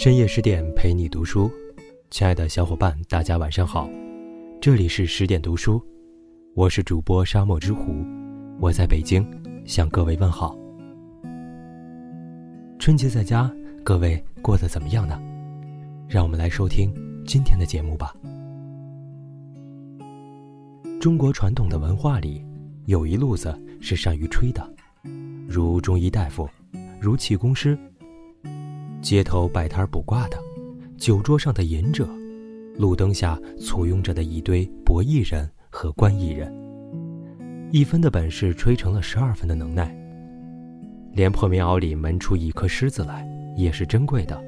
深夜10点陪你读书，亲爱的小伙伴，大家晚上好，这里是10点读书，我是主播沙漠之狐，我在北京向各位问好。春节在家，各位过得怎么样呢？让我们来收听今天的节目吧。中国传统的文化里，有一路子是善于吹的，如中医大夫，如气功师，街头摆摊卜卦的，酒桌上的饮者，路灯下簇拥着的一堆博弈人和观弈人，1分的本事吹成了12分的能耐。连破棉袄里门出一颗虱子来，也是珍贵的。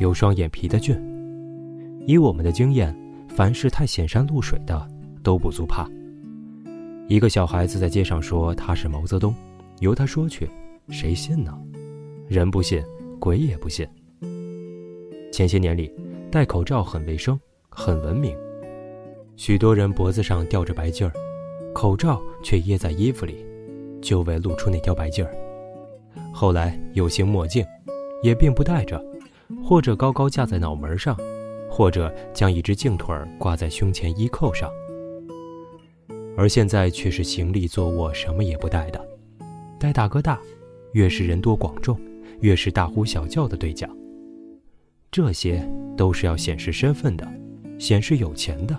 有双眼皮的俊，以我们的经验，凡是太显山露水的都不足怕。一个小孩子在街上说他是毛泽东，由他说去，谁信呢？人不信，鬼也不信。前些年里，戴口罩很卫生，很文明，许多人脖子上吊着白筋儿，口罩却掖在衣服里，就为露出那条白筋儿。后来有型墨镜，也并不戴着，或者高高架在脑门上，或者将一只镜腿挂在胸前衣扣上。而现在却是行立坐卧什么也不戴的，戴大哥大，越是人多广众，越是大呼小叫的对讲。这些都是要显示身份的，显示有钱的，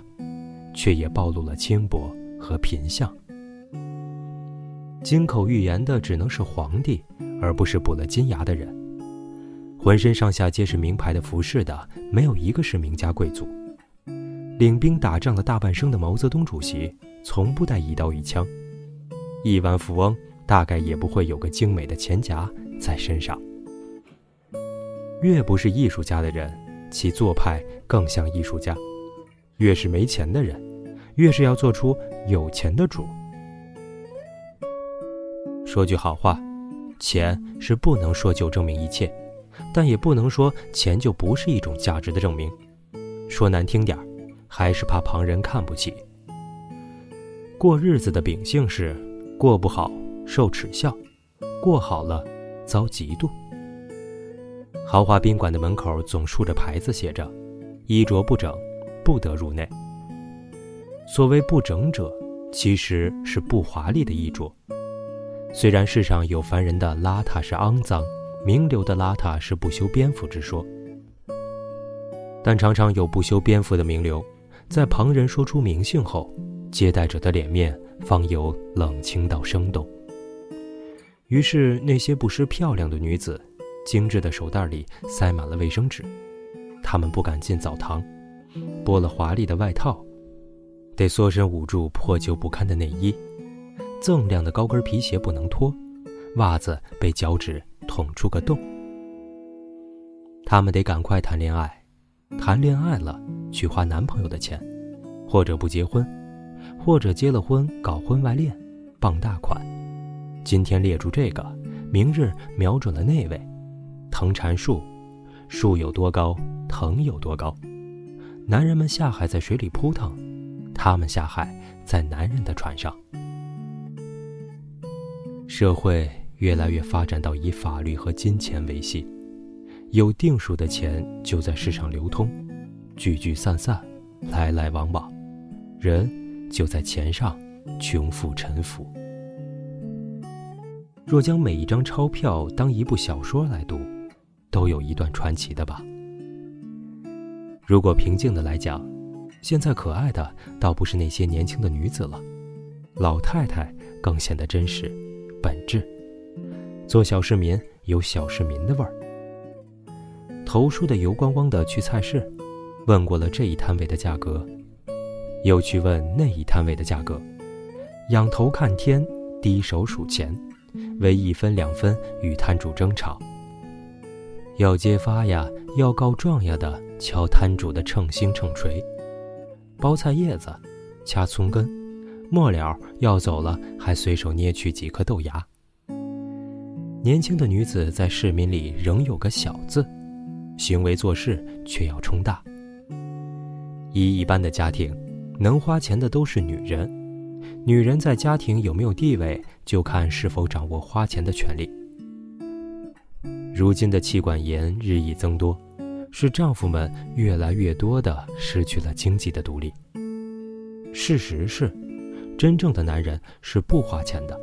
却也暴露了轻薄和贫相。金口玉言的只能是皇帝，而不是补了金牙的人。浑身上下皆是名牌的服饰的，没有一个是名家贵族。领兵打仗了大半生的毛泽东主席，从不带一刀一枪。亿万富翁大概也不会有个精美的钱夹在身上。越不是艺术家的人，其做派更像艺术家；越是没钱的人，越是要做出有钱的主。说句好话，钱是不能说就证明一切，但也不能说钱就不是一种价值的证明。说难听点，还是怕旁人看不起。过日子的秉性是过不好受耻笑，过好了遭嫉妒。豪华宾馆的门口总竖着牌子，写着衣着不整不得入内。所谓不整者，其实是不华丽的衣着。虽然世上有凡人的邋遢是肮脏，名流的邋遢是不修边幅之说，但常常有不修边幅的名流，在旁人说出名姓后，接待者的脸面方由冷清到生动。于是那些不失漂亮的女子，精致的手袋里塞满了卫生纸，她们不敢进澡堂，剥了华丽的外套，得缩身捂住破旧不堪的内衣，锃亮的高跟皮鞋不能脱，袜子被脚趾捅出个洞。她们得赶快谈恋爱，谈恋爱了去花男朋友的钱，或者不结婚，或者结了婚搞婚外恋，傍大款。今天列住这个，明日瞄准了那位，藤缠树，树有多高，藤有多高。男人们下海在水里扑腾，他们下海在男人的船上。社会越来越发展到以法律和金钱维系，有定数的钱就在市场流通，聚聚散散，来来往往，人就在钱上穷富沉浮。若将每一张钞票当一部小说来读，都有一段传奇的吧。如果平静的来讲，现在可爱的倒不是那些年轻的女子了，老太太更显得真实本质。做小市民有小市民的味儿。头梳得油光光的去菜市，问过了这一摊位的价格，又去问那一摊位的价格，仰头看天，低手数钱，为1分2分与摊主争吵，要揭发呀，要告状呀的敲摊主的秤星秤锤，包菜叶子，掐葱根，末了要走了还随手捏去几颗豆芽。年轻的女子在市民里仍有个小字，行为做事却要冲大。一般的家庭，能花钱的都是女人。女人在家庭有没有地位，就看是否掌握花钱的权利。如今的气管炎日益增多，使丈夫们越来越多地失去了经济的独立。事实是，真正的男人是不花钱的。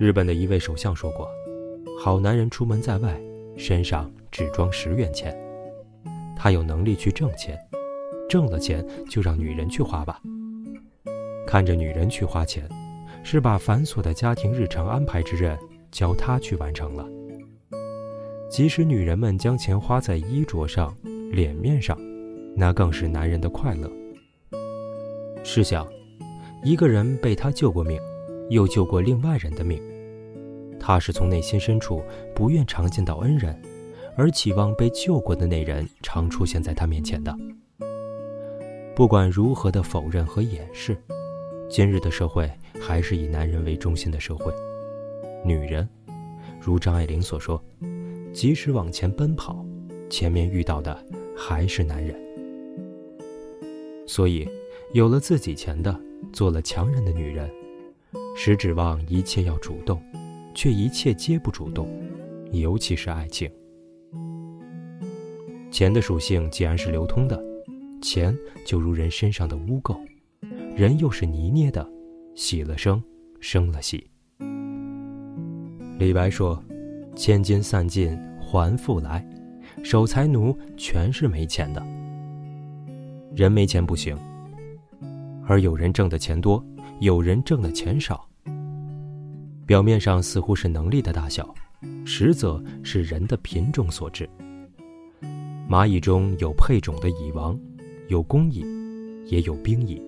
日本的一位首相说过，好男人出门在外，身上只装10元钱。他有能力去挣钱，挣了钱就让女人去花吧。看着女人去花钱，是把繁琐的家庭日常安排之任交她去完成了。即使女人们将钱花在衣着上、脸面上，那更是男人的快乐。试想，一个人被他救过命，又救过另外人的命，他是从内心深处不愿常见到恩人，而期望被救过的那人常出现在他面前的。不管如何的否认和掩饰，今日的社会还是以男人为中心的社会。女人，如张爱玲所说，即使往前奔跑，前面遇到的还是男人。所以，有了自己钱的，做了强人的女人，实指望一切要主动，却一切皆不主动，尤其是爱情。钱的属性既然是流通的，钱就如人身上的污垢，人又是泥捏的，洗了生，生了洗。李白说，千金散尽还复来，守财奴全是没钱的。人没钱不行，而有人挣的钱多，有人挣的钱少。表面上似乎是能力的大小，实则是人的品种所致。蚂蚁中有配种的蚁王，有工蚁，也有兵蚁。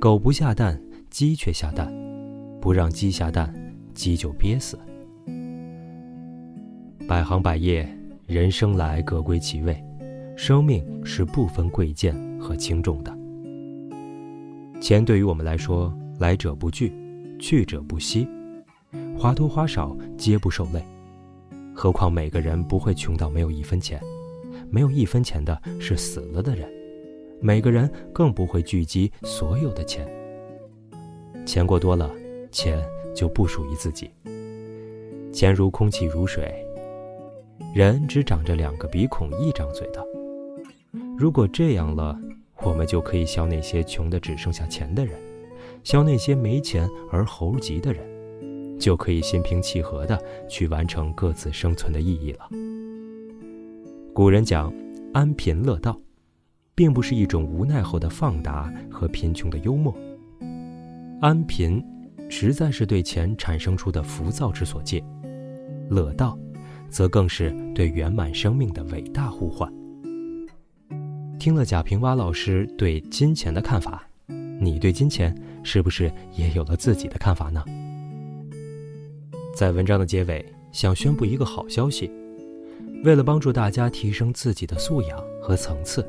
狗不下蛋，鸡却下蛋，不让鸡下蛋，鸡就憋死。百行百业，人生来各归其位，生命是不分贵贱和轻重的。钱对于我们来说，来者不拒，去者不惜，花多花少皆不受累。何况每个人不会穷到没有一分钱，没有一分钱的是死了的人。每个人更不会聚集所有的钱，钱过多了，钱就不属于自己。钱如空气如水，人只长着2个鼻孔1张嘴的。如果这样了，我们就可以笑那些穷得只剩下钱的人，笑那些没钱而猴急的人，就可以心平气和地去完成各自生存的意义了。古人讲安贫乐道，并不是一种无奈后的放达和贫穷的幽默。安贫实在是对钱产生出的浮躁之所借，乐道则更是对圆满生命的伟大呼唤。听了贾平凹老师对金钱的看法，你对金钱是不是也有了自己的看法呢？在文章的结尾，想宣布一个好消息。为了帮助大家提升自己的素养和层次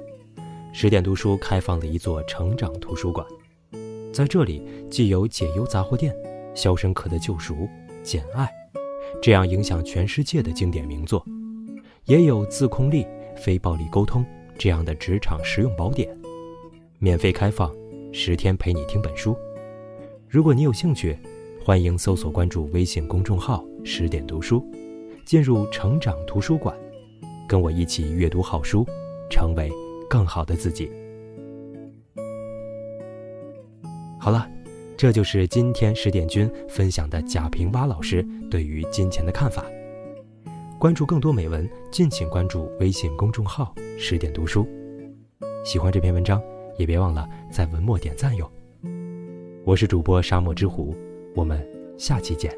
，10点读书开放了一座成长图书馆。在这里，既有解忧杂货店、肖申克的救赎、简爱这样影响全世界的经典名作，也有自控力、非暴力沟通这样的职场实用宝典，免费开放，10天陪你听本书。如果你有兴趣，欢迎搜索关注微信公众号10点读书，进入成长图书馆，跟我一起阅读好书，成为更好的自己。好了，这就是今天10点君分享的贾平凹老师对于金钱的看法。关注更多美文，敬请关注微信公众号10点读书。喜欢这篇文章，也别忘了在文末点赞哟。我是主播沙漠之狐，我们下期见。